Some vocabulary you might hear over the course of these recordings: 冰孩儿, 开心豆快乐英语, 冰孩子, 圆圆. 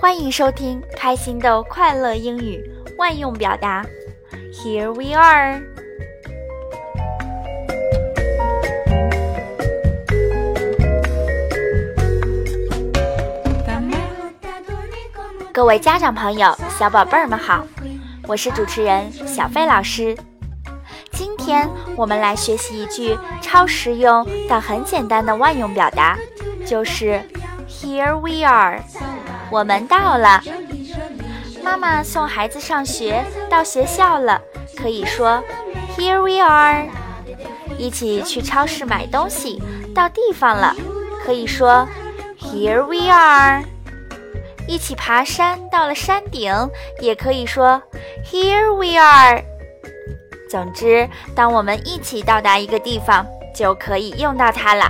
欢迎收听开心豆快乐英语万用表达 Here we are。 各位家长朋友小宝贝儿们好，我是主持人小飞老师。今天我们来学习一句超实用但很简单的万用表达，就是 Here we are，我们到了。妈妈送孩子上学到学校了，可以说 Here we are。 一起去超市买东西到地方了，可以说 Here we are。 一起爬山到了山顶，也可以说 Here we are。 总之，当我们一起到达一个地方，就可以用到它了。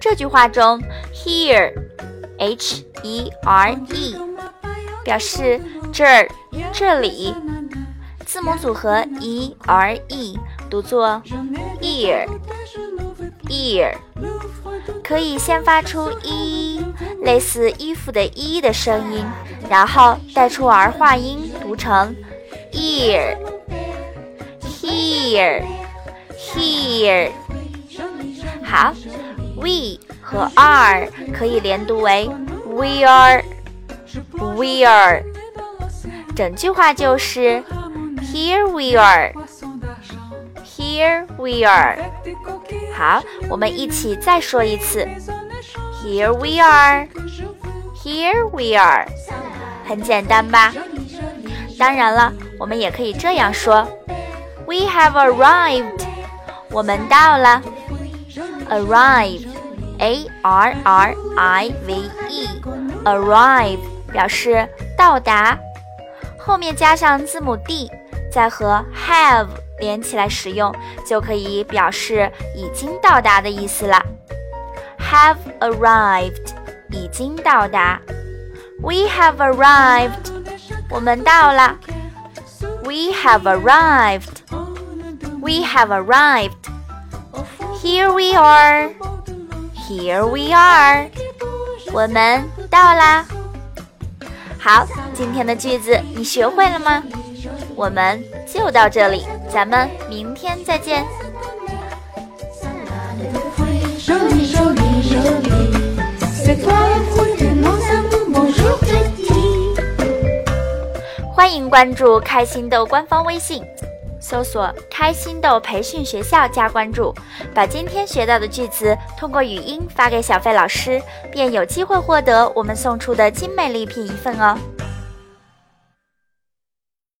这句话中 Here H-E-R-E 表示这儿、这里，字母组合 E-R-E 读作 ear ear， 可以先发出 E 类似衣服的 E 的声音，然后带出 R 化音读成 ear here here。 好， We和 are 可以连读为 we are we are， 整句话就是 here we are here we are。 好，我们一起再说一次 here we are here we are， 很简单吧？当然了，我们也可以这样说 we have arrived， 我们到了。 arrive A-R-R-I-V-E Arrive 表示到达，后面加上字母 D， 再和 have 连起来使用，就可以表示已经到达的意思了。 Have arrived 已经到达。 We have arrived 我们到了。 We have arrived We have arrived Here we are Here we are， 我们到啦。好，今天的句子你学会了吗？我们就到这里，咱们明天再见。欢迎关注开心豆官方微信，搜索开心豆培训学校加关注，把今天学到的句子通过语音发给小飞老师，便有机会获得我们送出的精美礼品一份哦。